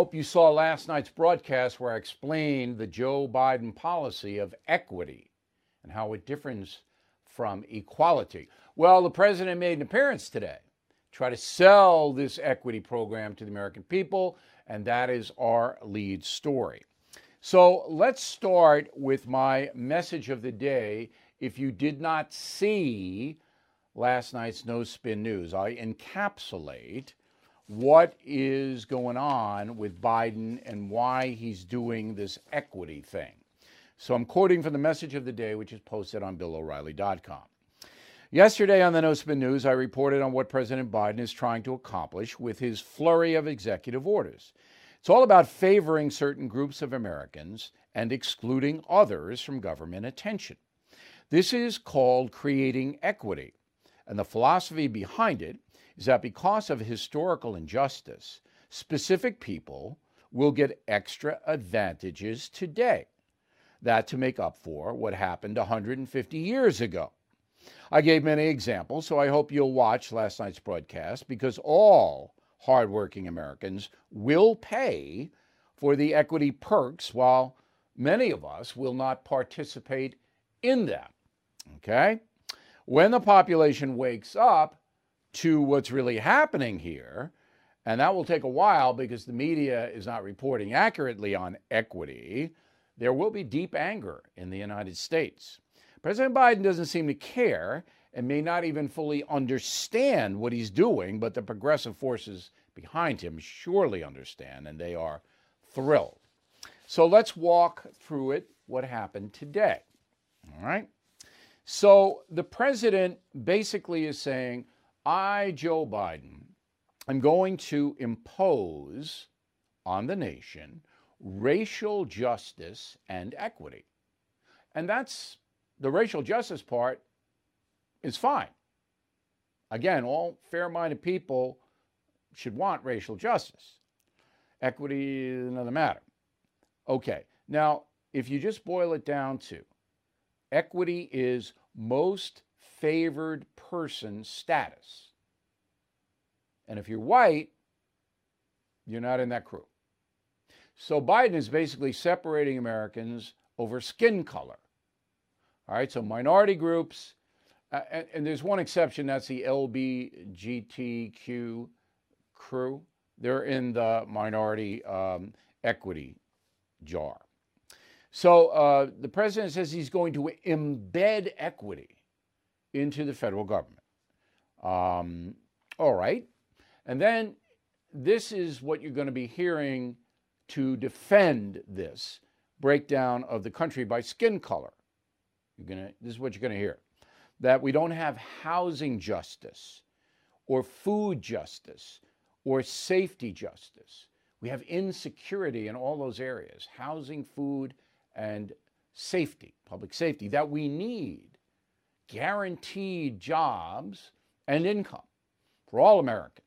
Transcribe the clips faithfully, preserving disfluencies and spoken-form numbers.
Hope you saw last night's broadcast where I explained the Joe Biden policy of equity and how it differs from equality. Well, the president made an appearance today, try to sell this equity program to the American people, and that is our lead story. So let's start with my message of the day. If you did not see last night's No Spin News, I encapsulate what is going on with Biden and why he's doing this equity thing. So I'm quoting from the message of the day, which is posted on Bill O'Reilly dot com. Yesterday on the No Spin News, I reported on what President Biden is trying to accomplish with his flurry of executive orders. It's all about favoring certain groups of Americans and excluding others from government attention. This is called creating equity, and the philosophy behind it is that because of historical injustice, specific people will get extra advantages today, that to make up for what happened one hundred fifty years ago. I gave many examples, so I hope you'll watch last night's broadcast, because all hardworking Americans will pay for the equity perks, while many of us will not participate in them, okay? When the population wakes up to what's really happening here, and that will take a while because the media is not reporting accurately on equity, there will be deep anger in the United States. President Biden doesn't seem to care and may not even fully understand what he's doing, but the progressive forces behind him surely understand, and they are thrilled. So let's walk through it, what happened today, all right? So the president basically is saying, I, Joe Biden, am going to impose on the nation racial justice and equity. And that's the racial justice part is fine. Again, all fair-minded people should want racial justice. Equity is another matter. Okay, now, if you just boil it down to equity is most favored person status. And if you're white, you're not in that crew. So Biden is basically separating Americans over skin color. All right, so minority groups, uh, and, and there's one exception, that's the L G B T Q crew. They're in the minority um, equity jar. So uh, the president says he's going to embed equity into the federal government. Um, all right. And then this is what you're going to be hearing to defend this breakdown of the country by skin color. You're going to, this is what you're going to hear. That we don't have housing justice or food justice or safety justice. We have insecurity in all those areas, housing, food, and safety, public safety, that we need guaranteed jobs and income for all Americans.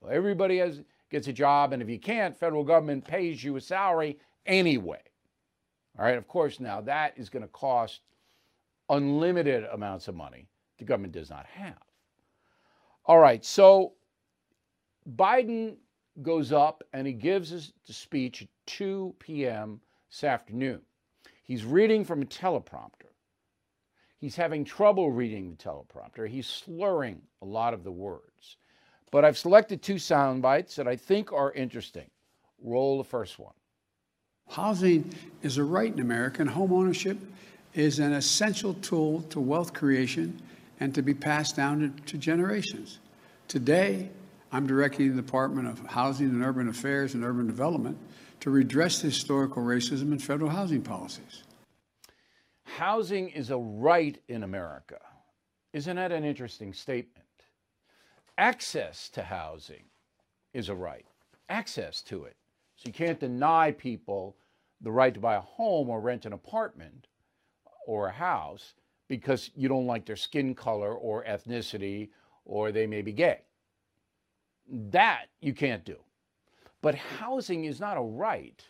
Well, everybody has, gets a job, and if you can't, federal government pays you a salary anyway. All right, of course, now that is going to cost unlimited amounts of money the government does not have. All right, so Biden goes up and he gives his speech at two p m this afternoon. He's reading from a teleprompter. He's having trouble reading the teleprompter. He's slurring a lot of the words. But I've selected two sound bites that I think are interesting. Roll the first one. Housing is a right in America, and homeownership is an essential tool to wealth creation and to be passed down to, to generations. Today, I'm directing the Department of Housing and Urban Affairs and Urban Development to redress historical racism in federal housing policies. Housing is a right in America. Isn't that an interesting statement? Access to housing is a right. Access to it. So you can't deny people the right to buy a home or rent an apartment or a house because you don't like their skin color or ethnicity or they may be gay. That you can't do. But housing is not a right,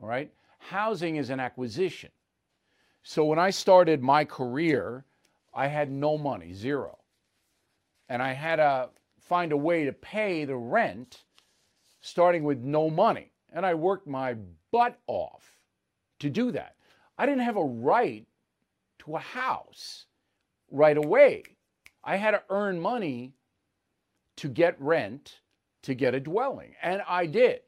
all right? Housing is an acquisition. So when I started my career, I had no money, zero. And I had to find a way to pay the rent starting with no money. And I worked my butt off to do that. I didn't have a right to a house right away. I had to earn money to get rent, to get a dwelling. And I did.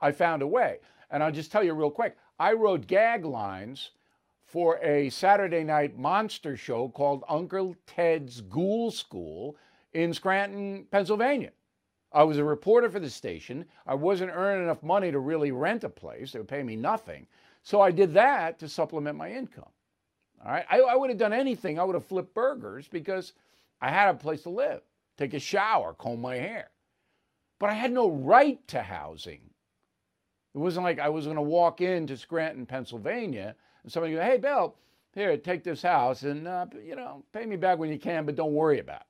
I found a way. And I'll just tell you real quick, I wrote gag lines for a Saturday night monster show called Uncle Ted's Ghoul School in Scranton, Pennsylvania. I was a reporter for the station. I wasn't earning enough money to really rent a place. They would pay me nothing. So I did that to supplement my income. All right. I, I would have done anything. I would have flipped burgers because I had a place to live, take a shower, comb my hair. But I had no right to housing. It wasn't like I was going to walk into Scranton, Pennsylvania, and somebody go, hey, Bill, here, take this house and, uh, you know, pay me back when you can, but don't worry about it.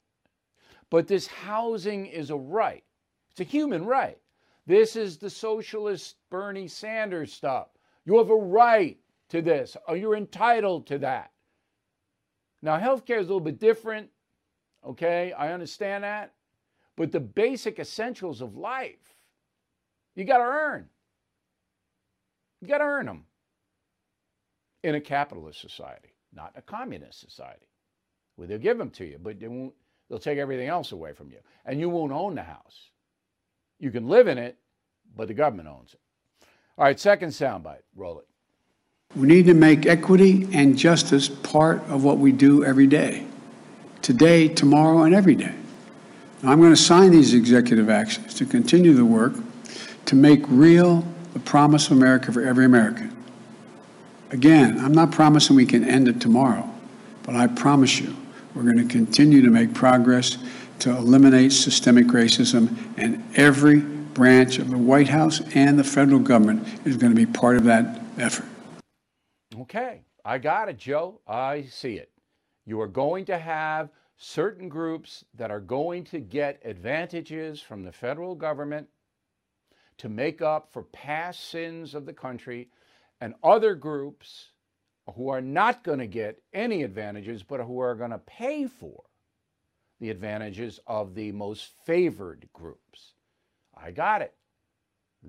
But this housing is a right. It's a human right. This is the socialist Bernie Sanders stuff. You have a right to this, or you're entitled to that. Now, healthcare is a little bit different. Okay, I understand that. But the basic essentials of life, you got to earn. You got to earn them in a capitalist society, not a communist society. Well, they'll give them to you, but they won't, they'll take everything else away from you. And you won't own the house. You can live in it, but the government owns it. All right, second soundbite. Roll it. We need to make equity and justice part of what we do every day. Today, tomorrow, and every day. Now, I'm going to sign these executive actions to continue the work to make real the promise of America for every American. Again, I'm not promising we can end it tomorrow, but I promise you we're going to continue to make progress to eliminate systemic racism, and every branch of the White House and the federal government is going to be part of that effort. Okay, I got it, Joe. I see it. You are going to have certain groups that are going to get advantages from the federal government to make up for past sins of the country, and other groups who are not going to get any advantages, but who are going to pay for the advantages of the most favored groups. I got it.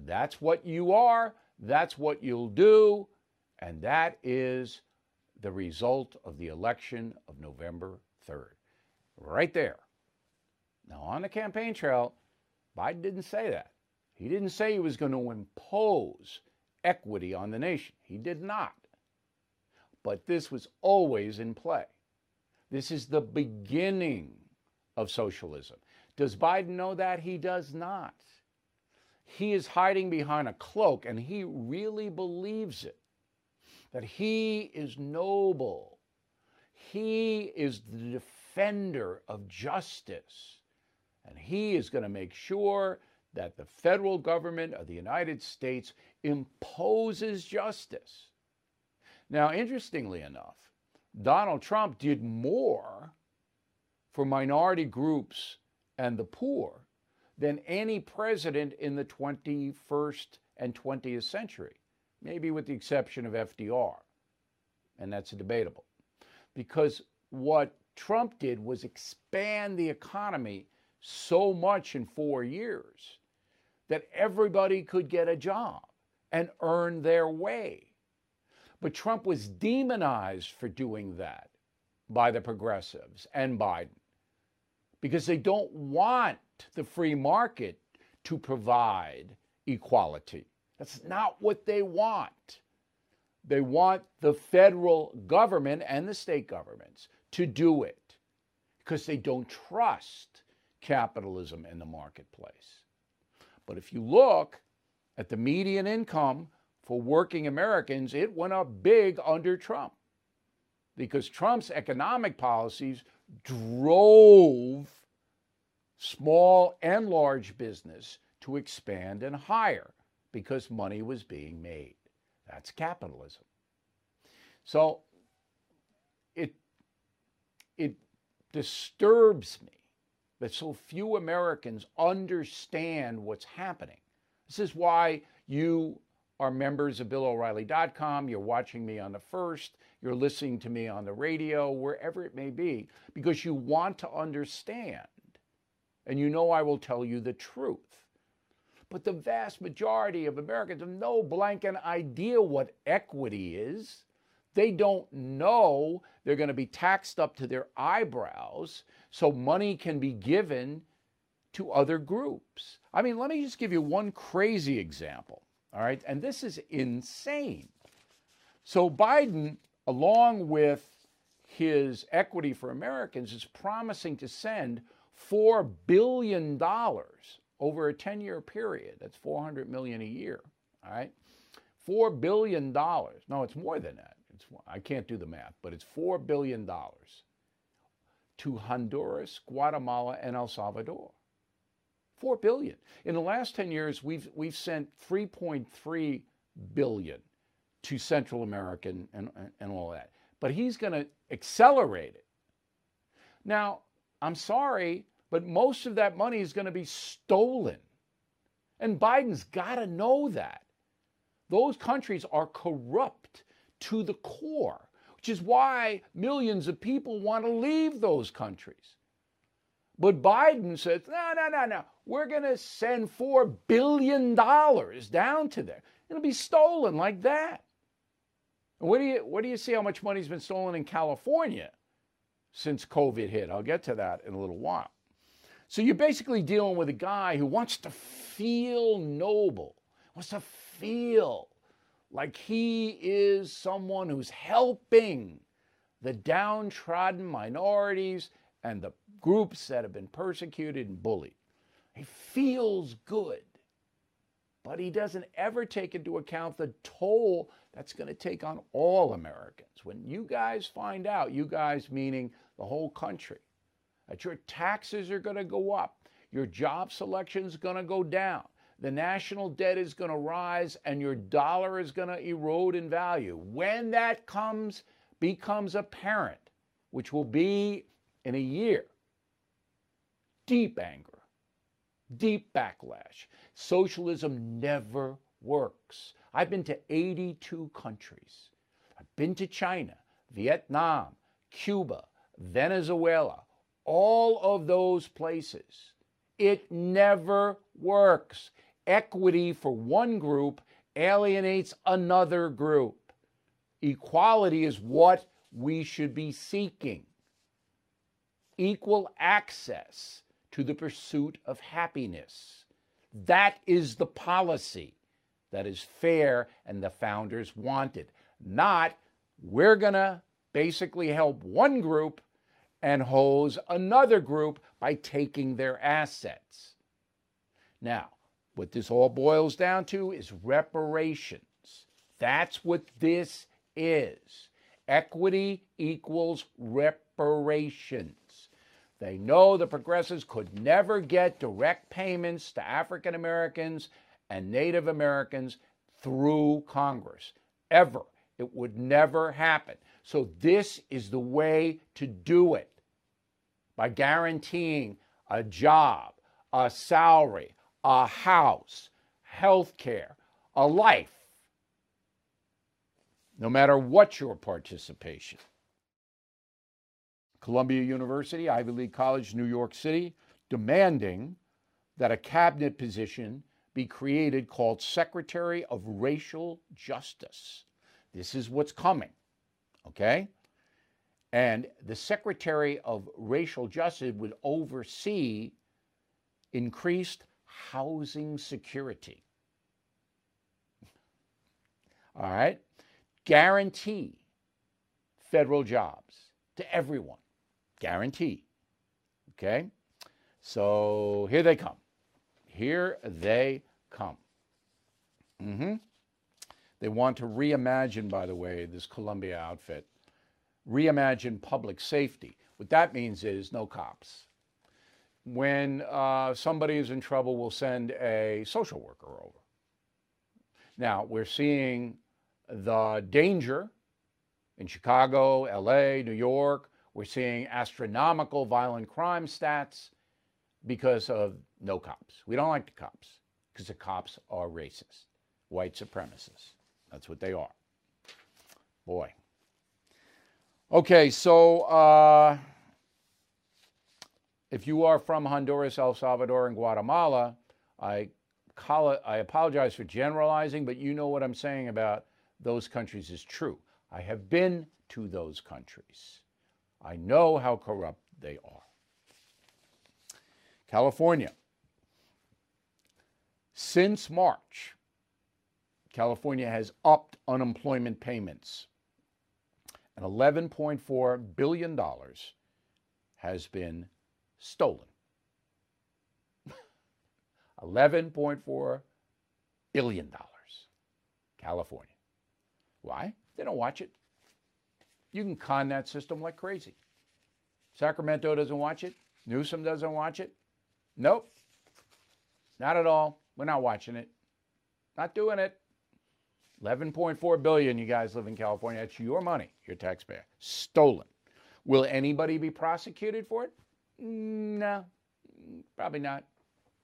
That's what you are. That's what you'll do. And that is the result of the election of November third. Right there. Now, on the campaign trail, Biden didn't say that. He didn't say he was going to impose equity on the nation. He did not. But this was always in play. This is the beginning of socialism. Does Biden know that? He does not. He is hiding behind a cloak, and he really believes it, that he is noble. He is the defender of justice, and he is going to make sure that the federal government of the United States imposes justice. Now, interestingly enough, Donald Trump did more for minority groups and the poor than any president in the twenty-first and twentieth century, maybe with the exception of F D R. And that's debatable, because what Trump did was expand the economy so much in four years that everybody could get a job and earn their way. But Trump was demonized for doing that by the progressives and Biden, because they don't want the free market to provide equality. That's not what they want. They want the federal government and the state governments to do it, because they don't trust capitalism in the marketplace. But if you look at the median income for working Americans, it went up big under Trump, because Trump's economic policies drove small and large business to expand and hire, because money was being made. That's capitalism. So it, it disturbs me that so few Americans understand what's happening. This is why you are members of Bill O'Reilly dot com. You're watching me on the first. You're listening to me on the radio, wherever it may be, because you want to understand. And you know I will tell you the truth. But the vast majority of Americans have no blanket idea what equity is. They don't know they're going to be taxed up to their eyebrows, so money can be given to other groups. I mean, let me just give you one crazy example, all right? And this is insane. So Biden, along with his Equity for Americans, is promising to send four billion dollars over a ten-year period. That's four hundred million dollars a year, all right? four billion dollars. No, it's more than that. It's, I can't do the math, but it's four billion dollars to Honduras, Guatemala, and El Salvador. four billion dollars. In the last ten years, we've, we've sent three point three billion dollars to Central America and, and, and all that. But he's going to accelerate it. Now, I'm sorry, but most of that money is going to be stolen. And Biden's got to know that. Those countries are corrupt to the core, which is why millions of people want to leave those countries. But Biden says, no, no, no, no. We're going to send four billion dollars down to there. It'll be stolen like that. And what do you, what do you see how much money's been stolen in California since COVID hit? I'll get to that in a little while. So you're basically dealing with a guy who wants to feel noble, wants to feel like he is someone who's helping the downtrodden minorities and the groups that have been persecuted and bullied. He feels good, but he doesn't ever take into account the toll that's going to take on all Americans. When you guys find out, you guys meaning the whole country, that your taxes are going to go up, your job selection is going to go down, the national debt is going to rise, and your dollar is going to erode in value. When that comes, becomes apparent, which will be in a year, deep anger, deep backlash. Socialism never works. I've been to eighty-two countries. I've been to China, Vietnam, Cuba, Venezuela, all of those places. It never works. Equity for one group alienates another group. Equality is what we should be seeking. Equal access to the pursuit of happiness. That is the policy that is fair and the founders wanted. Not, we're going to basically help one group and hose another group by taking their assets. Now, what this all boils down to is reparations. That's what this is. Equity equals reparations. They know the progressives could never get direct payments to African Americans and Native Americans through Congress, ever. It would never happen. So this is the way to do it, by guaranteeing a job, a salary, a house, health care, a life, no matter what your participation. Columbia University, Ivy League College, New York City, demanding that a cabinet position be created called Secretary of Racial Justice. This is what's coming, okay? And the Secretary of Racial Justice would oversee increased housing security. All right? Guarantee federal jobs to everyone. Guarantee. Okay? So here they come. Here they come. Mm-hmm. They want to reimagine, by the way, this Columbia outfit, reimagine public safety. What that means is no cops. When uh, somebody is in trouble, we'll send a social worker over. Now, we're seeing the danger in Chicago, L A, New York. We're seeing astronomical violent crime stats because of no cops. We don't like the cops because the cops are racist, white supremacists. That's what they are. Boy. Okay, so uh, if you are from Honduras, El Salvador, and Guatemala, I I apologize for generalizing, but you know what I'm saying about those countries is true. I have been to those countries. I know how corrupt they are. California. Since March, California has upped unemployment payments, and eleven point four billion dollars has been stolen. eleven point four billion dollars. California. Why? They don't watch it. You can con that system like crazy. Sacramento doesn't watch it. Newsom doesn't watch it. Nope. Not at all. We're not watching it. Not doing it. eleven point four billion dollars you guys live in California. That's your money, your taxpayer. Stolen. Will anybody be prosecuted for it? No. Probably not.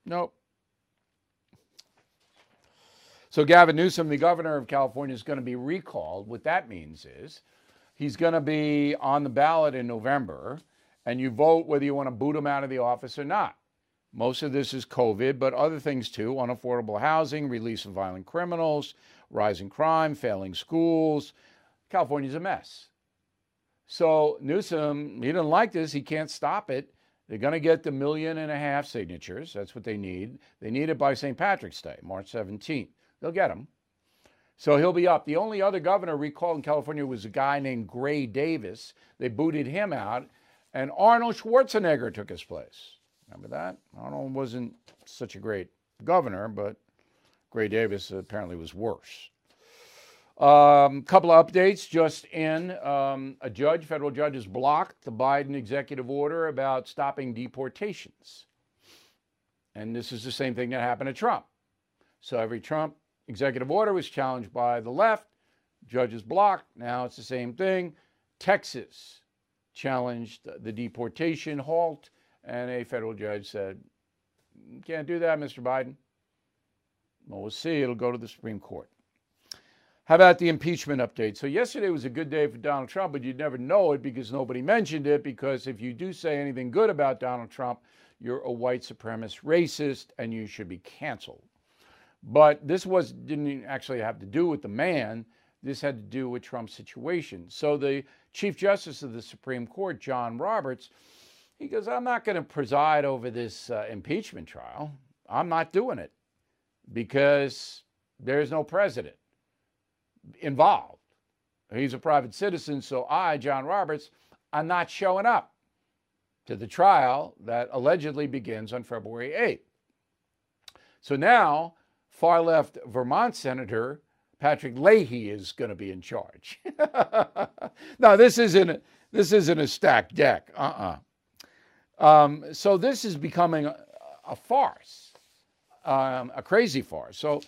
Nope. So Gavin Newsom, the governor of California, is going to be recalled. What that means is he's going to be on the ballot in November, and you vote whether you want to boot him out of the office or not. Most of this is COVID, but other things too: unaffordable housing, release of violent criminals, rising crime, failing schools. California's a mess. So Newsom, he didn't like this. He can't stop it. They're going to get the million and a half signatures. That's what they need. They need it by Saint Patrick's Day, March seventeenth. They'll get him. So he'll be up. The only other governor recalled in California was a guy named Gray Davis. They booted him out, and Arnold Schwarzenegger took his place. Remember that? Arnold wasn't such a great governor, but Gray Davis apparently was worse. A um, couple of updates just in. Um, a judge, federal judge, has blocked the Biden executive order about stopping deportations. And this is the same thing that happened to Trump. So every Trump executive order was challenged by the left. Judges blocked. Now it's the same thing. Texas challenged the deportation halt, and a federal judge said, can't do that, Mister Biden. Well, we'll see. It'll go to the Supreme Court. How about the impeachment update? So yesterday was a good day for Donald Trump, but you'd never know it because nobody mentioned it, because if you do say anything good about Donald Trump, you're a white supremacist racist and you should be canceled. But this was didn't actually have to do with the man. This had to do with Trump's situation. So the Chief Justice of the Supreme Court, John Roberts, he goes, I'm not going to preside over this uh, impeachment trial. I'm not doing it because there's no president involved. He's a private citizen. So I, John Roberts, I'm not showing up to the trial that allegedly begins on February eighth. So now, far-left Vermont Senator Patrick Leahy is going to be in charge. Now, this isn't a, this isn't a stacked deck. Uh-uh. Um, so this is becoming a, a farce, um, a crazy farce. So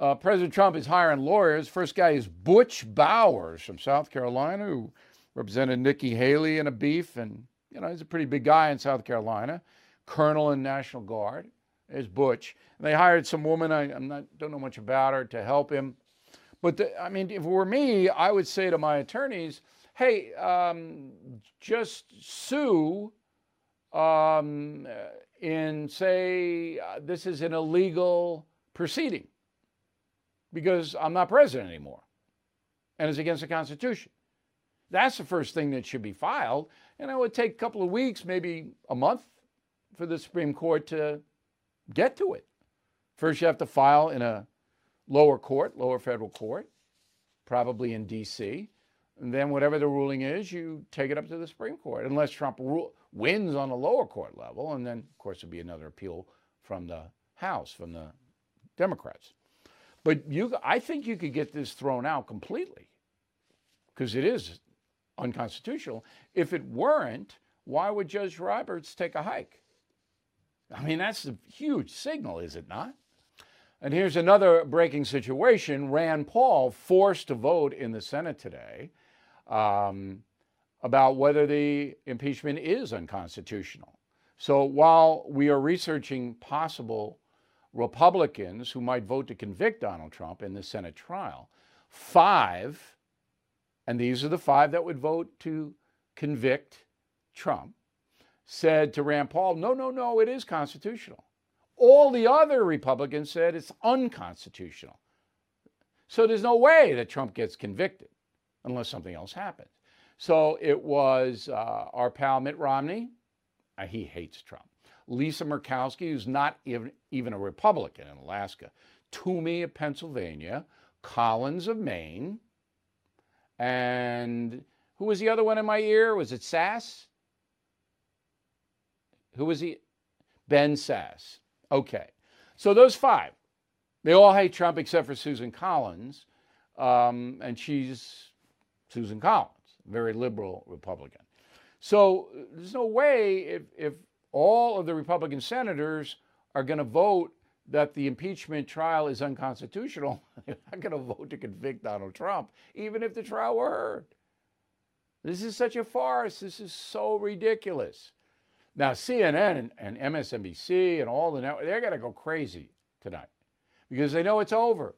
uh, President Trump is hiring lawyers. First guy is Butch Bowers from South Carolina, who represented Nikki Haley in a beef. And, you know, he's a pretty big guy in South Carolina, colonel in National Guard. Is Butch. And they hired some woman, I I'm not, don't know much about her, to help him. But, the, I mean, if it were me, I would say to my attorneys, hey, um, just sue um, and say uh, this is an illegal proceeding because I'm not president anymore and it's against the Constitution. That's the first thing that should be filed. And it would take a couple of weeks, maybe a month, for the Supreme Court to get to it. First, you have to file in a lower court, lower federal court, probably in D C, and then whatever the ruling is, you take it up to the Supreme Court, unless Trump rule, wins on the lower court level, and then, of course, there'll be another appeal from the House, from the Democrats. But you, I think you could get this thrown out completely, because it is unconstitutional. If it weren't, why would Judge Roberts take a hike? I mean, that's a huge signal, is it not? And here's another breaking situation. Rand Paul forced to vote in the Senate today um, about whether the impeachment is unconstitutional. So while we are researching possible Republicans who might vote to convict Donald Trump in the Senate trial, five, and these are the five that would vote to convict Trump, said to Rand Paul, no, no, no, it is constitutional. All the other Republicans said it's unconstitutional. So there's no way that Trump gets convicted unless something else happens. So it was uh, our pal Mitt Romney. Uh, he hates Trump. Lisa Murkowski, who's not even, even a Republican in Alaska. Toomey of Pennsylvania. Collins of Maine. And who was the other one in my ear? Was it Sass? Who was he? Ben Sass. Okay. So those five. They all hate Trump except for Susan Collins. Um, and she's Susan Collins, very liberal Republican. So there's no way if, if all of the Republican senators are going to vote that the impeachment trial is unconstitutional, they're not going to vote to convict Donald Trump, even if the trial were heard. This is such a farce. This is so ridiculous. Now, C N N and, and M S N B C and all the network, they're going to go crazy tonight because they know it's over.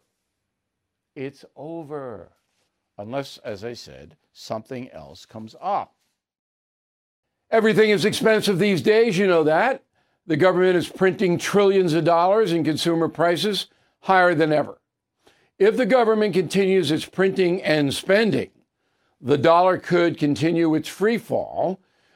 It's over. Unless, as I said, something else comes up. Everything is expensive these days, you know that. The government is printing trillions of dollars and consumer prices higher than ever. If the government continues its printing and spending, the dollar could continue its free fall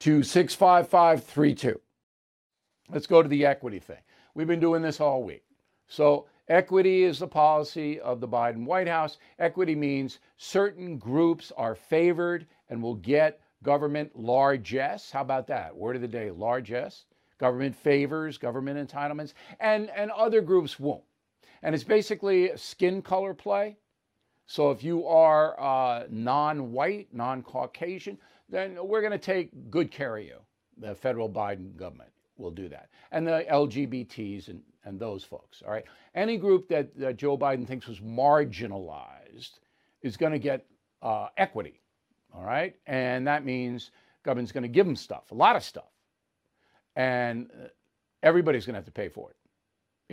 to six five five three two. Let's go to the equity thing. We've been doing this all week. So equity is the policy of the Biden White House. Equity means certain groups are favored and will get government largesse. How about that? Word of the day, largesse. Government favors, government entitlements, and, and other groups won't. And it's basically skin color play. So if you are uh, non-white, non-Caucasian, then we're going to take good care of you. The federal Biden government will do that. And the L G B Ts and, and those folks, all right? Any group that, that Joe Biden thinks was marginalized is going to get uh, equity. All right. And that means government's going to give them stuff, a lot of stuff. And everybody's going to have to pay for it,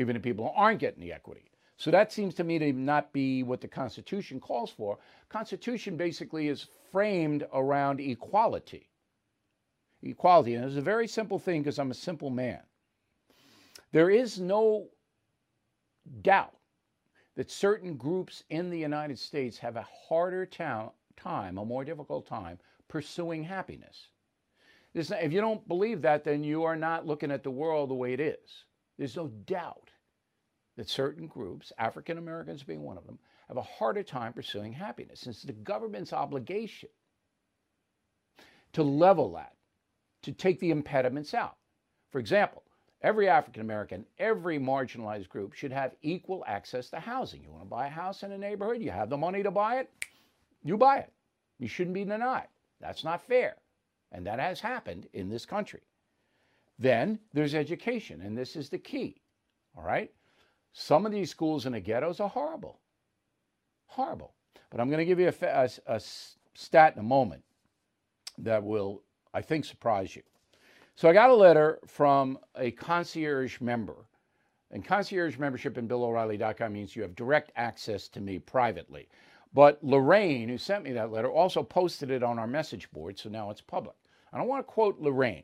even if people aren't getting the equity. So that seems to me to not be what the Constitution calls for. Constitution basically is framed around equality. Equality. And it's a very simple thing because I'm a simple man. There is no doubt that certain groups in the United States have a harder town. time, a more difficult time, pursuing happiness. This, if you don't believe that, then you are not looking at the world the way it is. There's no doubt that certain groups, African Americans being one of them, have a harder time pursuing happiness. It's the government's obligation to level that, to take the impediments out. For example, every African American, every marginalized group should have equal access to housing. You want to buy a house in a neighborhood, you have the money to buy it, you buy it. You shouldn't be denied. That's not fair. And that has happened in this country. Then there's education, and this is the key. All right? Some of these schools in the ghettos are horrible. Horrible. But I'm going to give you a, a, a stat in a moment that will, I think, surprise you. So I got a letter from a concierge member. And concierge membership in Bill O'Reilly dot com means you have direct access to me privately. But Lorraine, who sent me that letter, also posted it on our message board, so now it's public. And I want to quote Lorraine.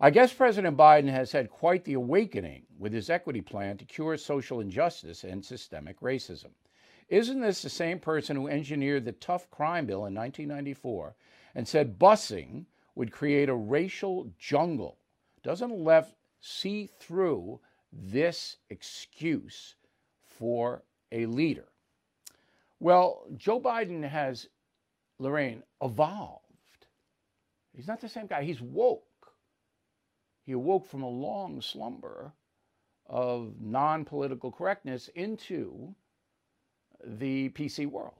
I guess President Biden has had quite the awakening with his equity plan to cure social injustice and systemic racism. Isn't this the same person who engineered the tough crime bill in nineteen ninety-four and said busing would create a racial jungle? Doesn't the left see through this excuse for a leader. Well, Joe Biden has, Lorraine, evolved. He's not the same guy. He's woke. He awoke from a long slumber of non-political correctness into the P C world.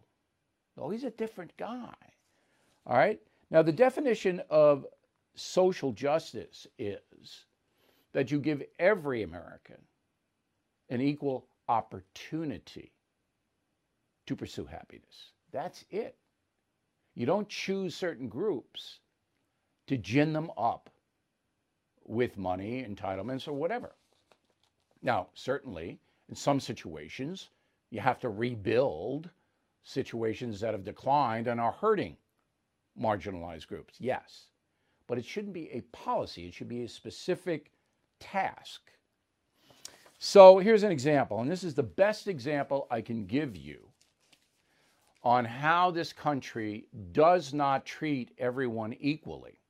Oh, he's a different guy. All right? Now, the definition of social justice is that you give every American an equal opportunity to pursue happiness. That's it. You don't choose certain groups to gin them up with money, entitlements, or whatever. Now, certainly, in some situations, you have to rebuild situations that have declined and are hurting marginalized groups, yes. But it shouldn't be a policy. It should be a specific task. So here's an example, and this is the best example I can give you on how this country does not treat everyone equally.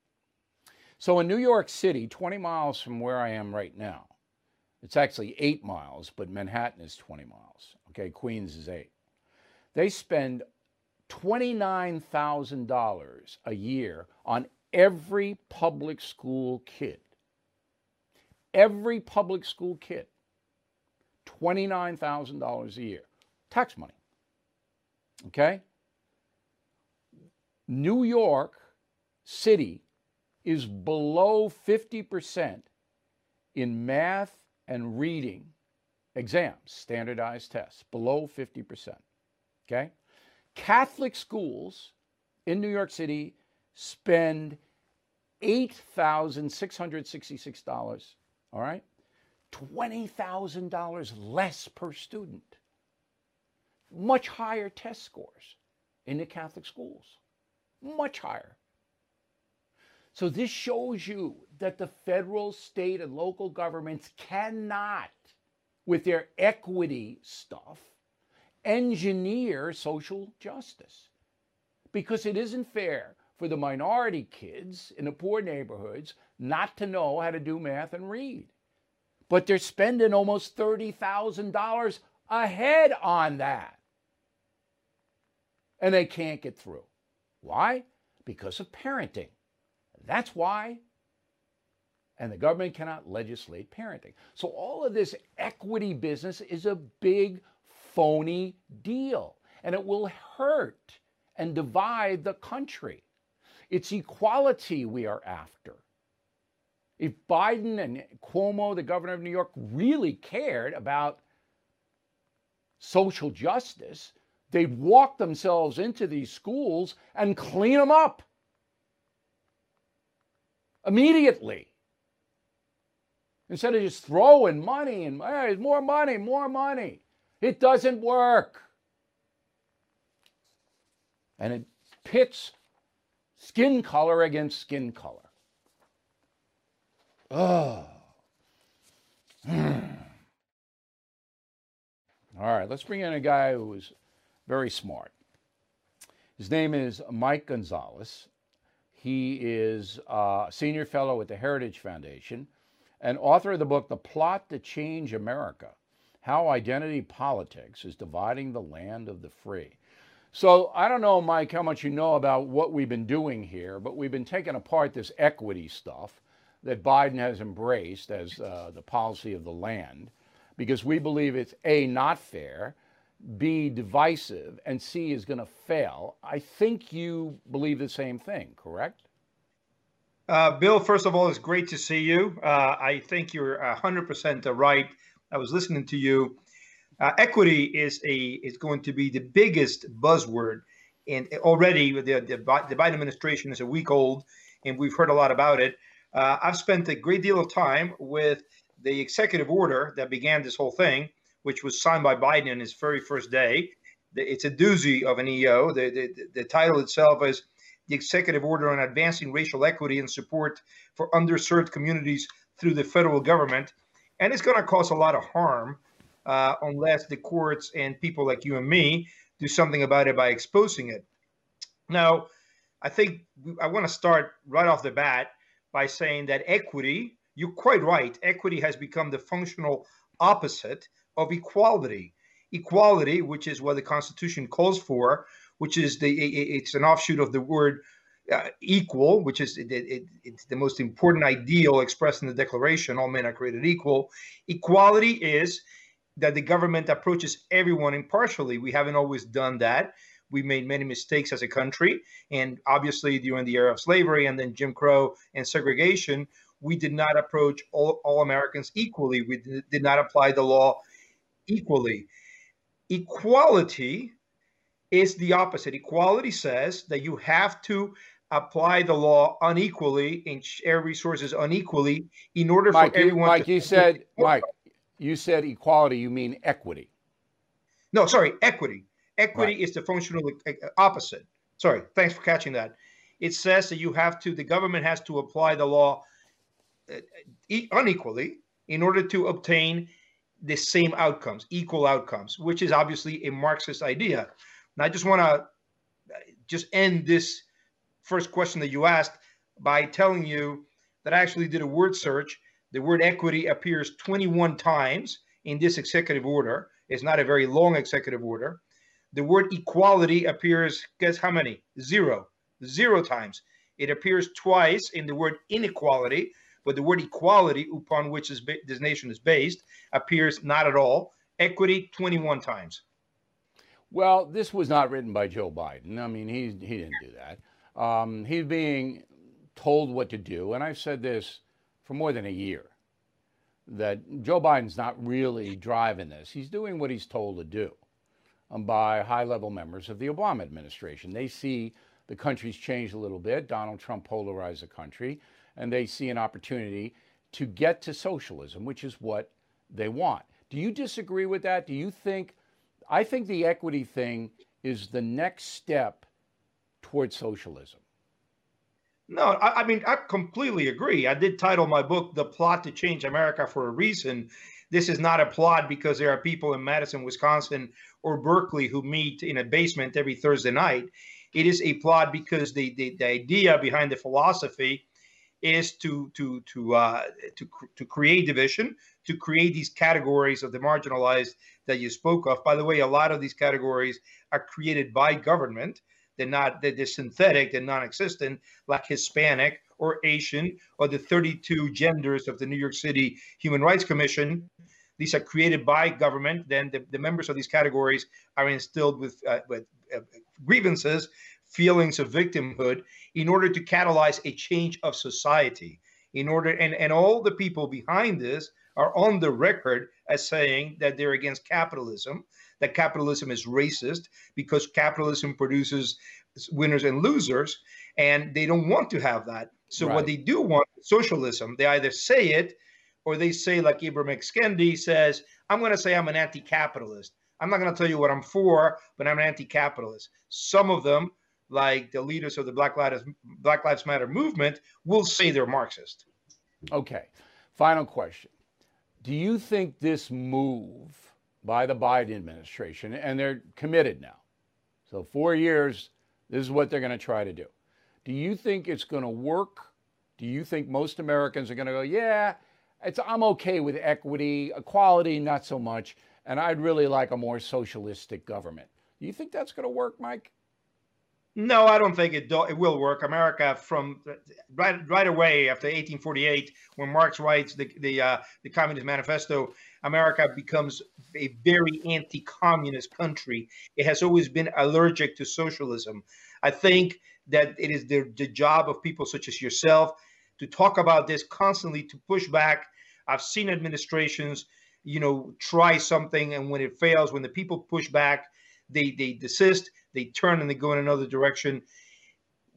So in New York City, twenty miles from where I am right now, it's actually eight miles, but Manhattan is twenty miles. Okay, Queens is eight. They spend twenty-nine thousand dollars a year on every public school kid. Every public school kid, twenty-nine thousand dollars a year, tax money, okay? New York City is below fifty percent in math and reading exams, standardized tests, below fifty percent, okay? Catholic schools in New York City spend eight thousand six hundred sixty-six dollars, all right? twenty thousand dollars less per student. Much higher test scores in the Catholic schools, much higher. So this shows you that the federal, state, and local governments cannot, with their equity stuff, engineer social justice, because it isn't fair for the minority kids in the poor neighborhoods not to know how to do math and read. But they're spending almost thirty thousand dollars ahead on that. And they can't get through. Why? Because of parenting. That's why. And the government cannot legislate parenting. So all of this equity business is a big phony deal. And it will hurt and divide the country. It's equality we are after. If Biden and Cuomo, the governor of New York, really cared about social justice, they'd walk themselves into these schools and clean them up immediately. Instead of just throwing money and hey, more money, more money. It doesn't work. And it pits skin color against skin color. Oh. Mm. All right, let's bring in a guy who is very smart. His name is Mike Gonzalez. He is a senior fellow at the Heritage Foundation and author of the book, The Plot to Change America, How Identity Politics is Dividing the Land of the Free. So I don't know, Mike, how much you know about what we've been doing here, but we've been taking apart this equity stuff that Biden has embraced as uh, the policy of the land, because we believe it's A, not fair, B, divisive, and C, is going to fail. I think you believe the same thing, correct? Uh, Bill, first of all, it's great to see you. Uh, I think you're one hundred percent right. I was listening to you. Uh, equity is a is going to be the biggest buzzword, and already the, the, the Biden administration is a week old, and we've heard a lot about it. Uh, I've spent a great deal of time with the executive order that began this whole thing, which was signed by Biden in his very first day. It's a doozy of an E O. The, the, the title itself is The Executive Order on Advancing Racial Equity and Support for Underserved Communities Through the Federal Government. And it's going to cause a lot of harm uh, unless the courts and people like you and me do something about it by exposing it. Now, I think I want to start right off the bat by saying that equity, you're quite right, equity has become the functional opposite of equality. equality, which is what the Constitution calls for, which is the it's an offshoot of the word uh, equal, which is it, it, it's the most important ideal expressed in the Declaration. All men are created equal. Equality is that the government approaches everyone impartially. We haven't always done that. We made many mistakes as a country, and obviously during the era of slavery and then Jim Crow and segregation, we did not approach all, all Americans equally. We did not apply the law equally. Equality is the opposite. Equality says that you have to apply the law unequally and share resources unequally in order Mike, for everyone. You, Mike, to you said, Mike, you said equality. You mean equity? No, sorry, equity. Equity right. is the functional opposite. Sorry, thanks for catching that. It says that you have to, the government has to apply the law unequally in order to obtain the same outcomes, equal outcomes, which is obviously a Marxist idea. And I just want to just end this first question that you asked by telling you that I actually did a word search. The word equity appears twenty-one times in this executive order. It's not a very long executive order. The word equality appears, guess how many? Zero. Zero times. It appears twice in the word inequality, but the word equality, upon which this, this nation is based, appears not at all. Equity, twenty-one times. Well, this was not written by Joe Biden. I mean, he, he didn't do that. Um, he's being told what to do, and I've said this for more than a year, that Joe Biden's not really driving this. He's doing what he's told to do by high-level members of the Obama administration. They see the country's changed a little bit. Donald Trump polarized the country, and they see an opportunity to get to socialism, which is what they want. Do you disagree with that? Do you think, I think the equity thing is the next step towards socialism. No, I, I mean, I completely agree. I did title my book, The Plot to Change America, for a reason. This is not a plot because there are people in Madison, Wisconsin, or Berkeley who meet in a basement every Thursday night. It is a plot because the the, the idea behind the philosophy is to to to uh, to to create division, to create these categories of the marginalized that you spoke of. By the way, a lot of these categories are created by government. They're not they're, they're synthetic. They're non-existent, like Hispanic or Asian, or the thirty-two genders of the New York City Human Rights Commission. These are created by government. Then the, the members of these categories are instilled with, uh, with uh, grievances, feelings of victimhood, in order to catalyze a change of society. In order, and, and all the people behind this are on the record as saying that they're against capitalism, that capitalism is racist because capitalism produces winners and losers, and they don't want to have that. So right. what they do want is socialism. They either say it, or they say, like Ibram X. Kendi says, I'm going to say I'm an anti-capitalist. I'm not going to tell you what I'm for, but I'm an anti-capitalist. Some of them, like the leaders of the Black Lives, Black Lives Matter movement, will say they're Marxist. Okay. Final question. Do you think this move by the Biden administration, and they're committed now, so four years, this is what they're going to try to do. Do you think it's going to work? Do you think most Americans are going to go, yeah, it's, I'm okay with equity, equality, not so much, and I'd really like a more socialistic government? Do you think that's going to work, Mike? No, I don't think it do, it will work. America, from right right away after eighteen forty-eight, when Marx writes the the, uh, the Communist Manifesto, America becomes a very anti-communist country. It has always been allergic to socialism. I think that it is the, the job of people such as yourself to talk about this constantly, to push back. I've seen administrations, you know, try something, and when it fails, when the people push back, they they desist, they turn, and they go in another direction.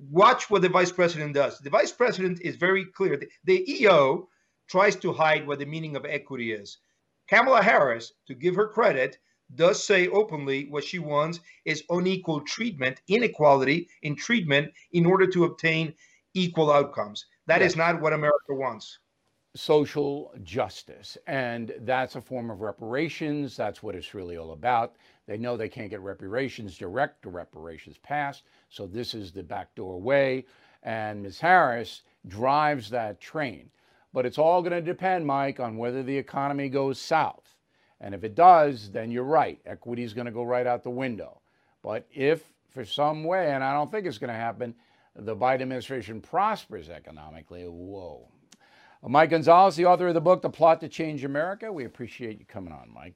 Watch what the vice president does. The vice president is very clear. The, the E O tries to hide what the meaning of equity is. Kamala Harris, to give her credit, does say openly what she wants is unequal treatment, inequality in treatment, in order to obtain equal outcomes. That yes. is not what America wants. Social justice. And that's a form of reparations. That's what it's really all about. They know they can't get reparations direct or reparations passed. So this is the backdoor way. And Miz Harris drives that train. But it's all going to depend, Mike, on whether the economy goes south. And if it does, then you're right. Equity is going to go right out the window. But if for some way, and I don't think it's going to happen, the Biden administration prospers economically, whoa. Mike Gonzalez, the author of the book, The Plot to Change America. We appreciate you coming on, Mike.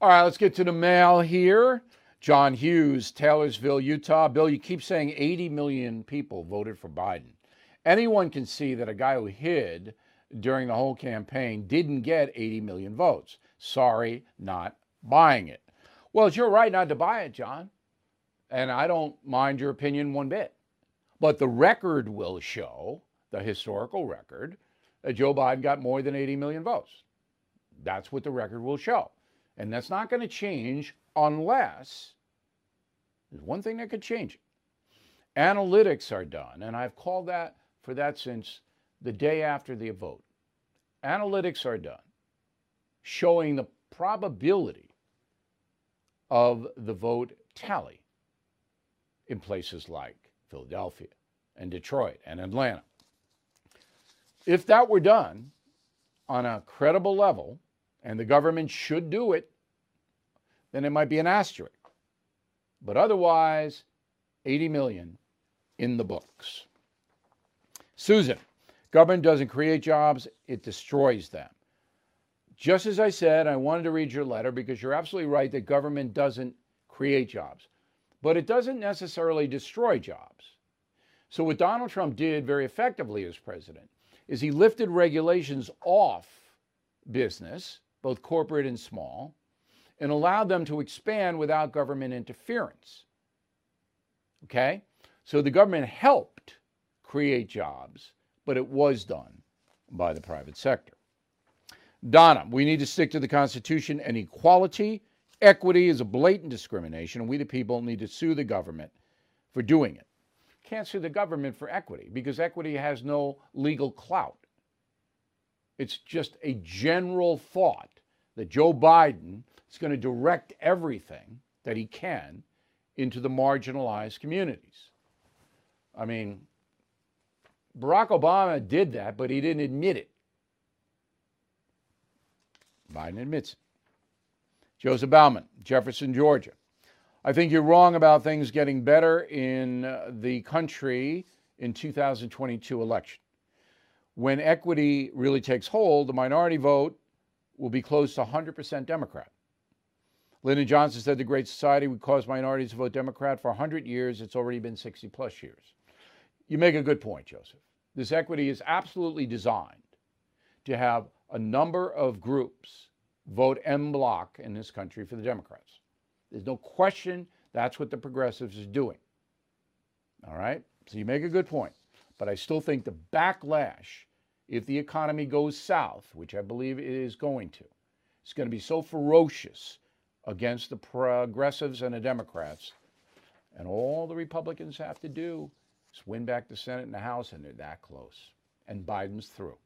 All right, let's get to the mail here. John Hughes, Taylorsville, Utah. Bill, you keep saying eighty million people voted for Biden. Anyone can see that a guy who hid during the whole campaign didn't get eighty million votes. Sorry, not buying it. Well, it's your right not to buy it, John. And I don't mind your opinion one bit. But the record will show, the historical record, that Joe Biden got more than eighty million votes. That's what the record will show. And that's not going to change unless there's one thing that could change it. Analytics are done, and I've called that for that since the day after the vote. Analytics are done, showing the probability of the vote tally in places like Philadelphia and Detroit and Atlanta. If that were done on a credible level, and the government should do it, then it might be an asterisk. But otherwise, eighty million in the books. Susan, government doesn't create jobs, it destroys them. Just as I said, I wanted to read your letter because you're absolutely right that government doesn't create jobs, but it doesn't necessarily destroy jobs. So what Donald Trump did very effectively as president is he lifted regulations off business, both corporate and small, and allowed them to expand without government interference. Okay? So the government helped create jobs, but it was done by the private sector. Donna, we need to stick to the Constitution and equality. Equity is a blatant discrimination, and we the people need to sue the government for doing it. Can't sue the government for equity because equity has no legal clout. It's just a general thought that Joe Biden is going to direct everything that he can into the marginalized communities. I mean, Barack Obama did that, but he didn't admit it. Biden admits it. Joseph Bauman, Jefferson, Georgia. I think you're wrong about things getting better in the country in two thousand twenty-two election. When equity really takes hold, the minority vote will be close to one hundred percent Democrat. Lyndon Johnson said the Great Society would cause minorities to vote Democrat for one hundred years. It's already been sixty plus years. You make a good point, Joseph. This equity is absolutely designed to have a number of groups vote en bloc in this country for the Democrats. There's no question that's what the progressives are doing. All right? So you make a good point. But I still think the backlash, if the economy goes south, which I believe it is going to, it's going to be so ferocious against the progressives and the Democrats. And all the Republicans have to do is win back the Senate and the House, and they're that close. And Biden's through.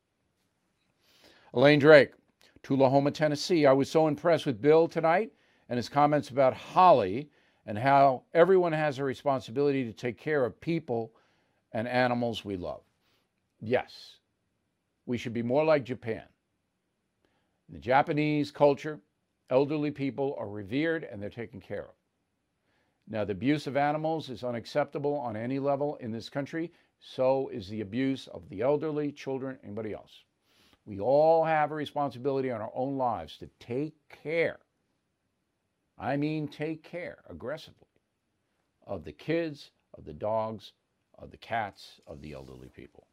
Elaine Drake, Tullahoma, Tennessee. I was so impressed with Bill tonight and his comments about Holly and how everyone has a responsibility to take care of people and animals we love. Yes, we should be more like Japan. In the Japanese culture, elderly people are revered and they're taken care of. Now, the abuse of animals is unacceptable on any level in this country. So is the abuse of the elderly, children, anybody else. We all have a responsibility on our own lives to take care. I mean, take care aggressively of the kids, of the dogs, of the cats, of the elderly people.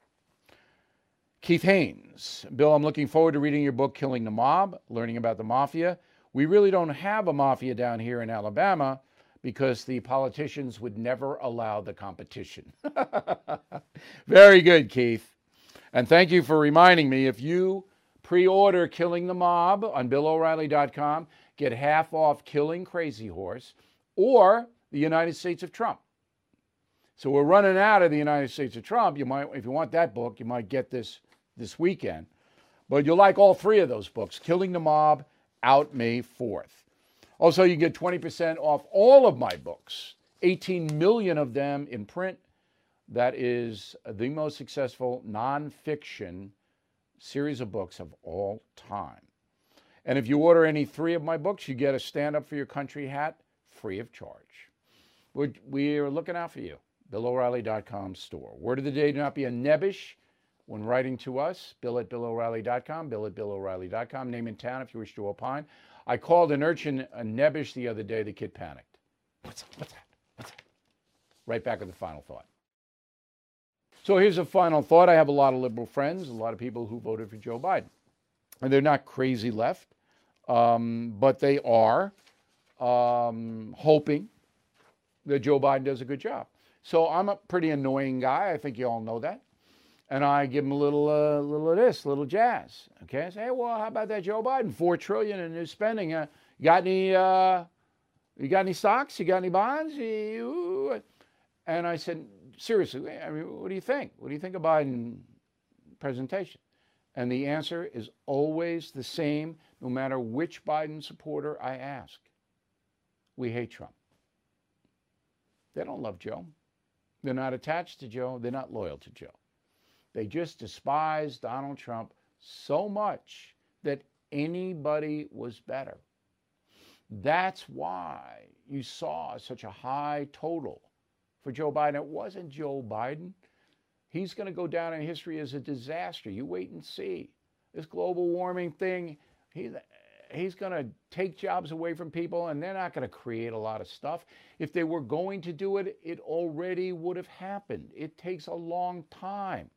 Keith Haynes, Bill, I'm looking forward to reading your book, Killing the Mob, learning about the mafia. We really don't have a mafia down here in Alabama because the politicians would never allow the competition. Very good, Keith. And thank you for reminding me, if you Pre-order Killing the Mob on Bill O'Reilly dot com. Get half off Killing Crazy Horse or The United States of Trump. So we're running out of The United States of Trump. You might, if you want that book, you might get this this weekend. But you'll like all three of those books. Killing the Mob, out May fourth. Also, you get twenty percent off all of my books, eighteen million of them in print. That is the most successful nonfiction series of books of all time. And if you order any three of my books, you get a Stand Up for Your Country hat free of charge. We're, we're looking out for you. Bill O'Reilly dot com store. Word of the day, do not be a nebbish when writing to us. Bill at Bill O'Reilly dot com. Bill at Bill O'Reilly dot com. Name and town if you wish to opine. I called an urchin a nebbish the other day. The kid panicked. What's that? What's that? What's that? Right back with the final thought. So here's a final thought. I have a lot of liberal friends, a lot of people who voted for Joe Biden. And they're not crazy left, um, but they are um, hoping that Joe Biden does a good job. So I'm a pretty annoying guy. I think you all know that. And I give him a little, uh, little of this, little jazz. Okay, I say, hey, well, how about that Joe Biden? Four trillion in new spending. Uh, you got any? Uh, you got any stocks? You got any bonds? You... And I said, seriously, I mean, what do you think? What do you think of Biden's presentation? And the answer is always the same, no matter which Biden supporter I ask. We hate Trump. They don't love Joe. They're not attached to Joe. They're not loyal to Joe. They just despise Donald Trump so much that anybody was better. That's why you saw such a high total for Joe Biden. It wasn't Joe Biden. He's going to go down in history as a disaster. You wait and see. This global warming thing, he, he's going to take jobs away from people, and they're not going to create a lot of stuff. If they were going to do it, it already would have happened. It takes a long time.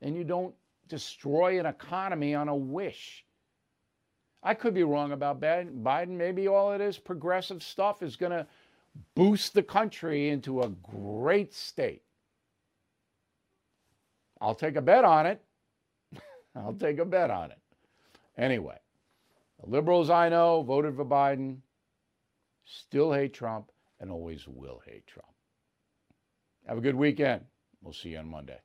And you don't destroy an economy on a wish. I could be wrong about Biden. Maybe all of this progressive stuff is going to boost the country into a great state. I'll take a bet on it. I'll take a bet on it. Anyway, the liberals I know voted for Biden, still hate Trump, and always will hate Trump. Have a good weekend. We'll see you on Monday.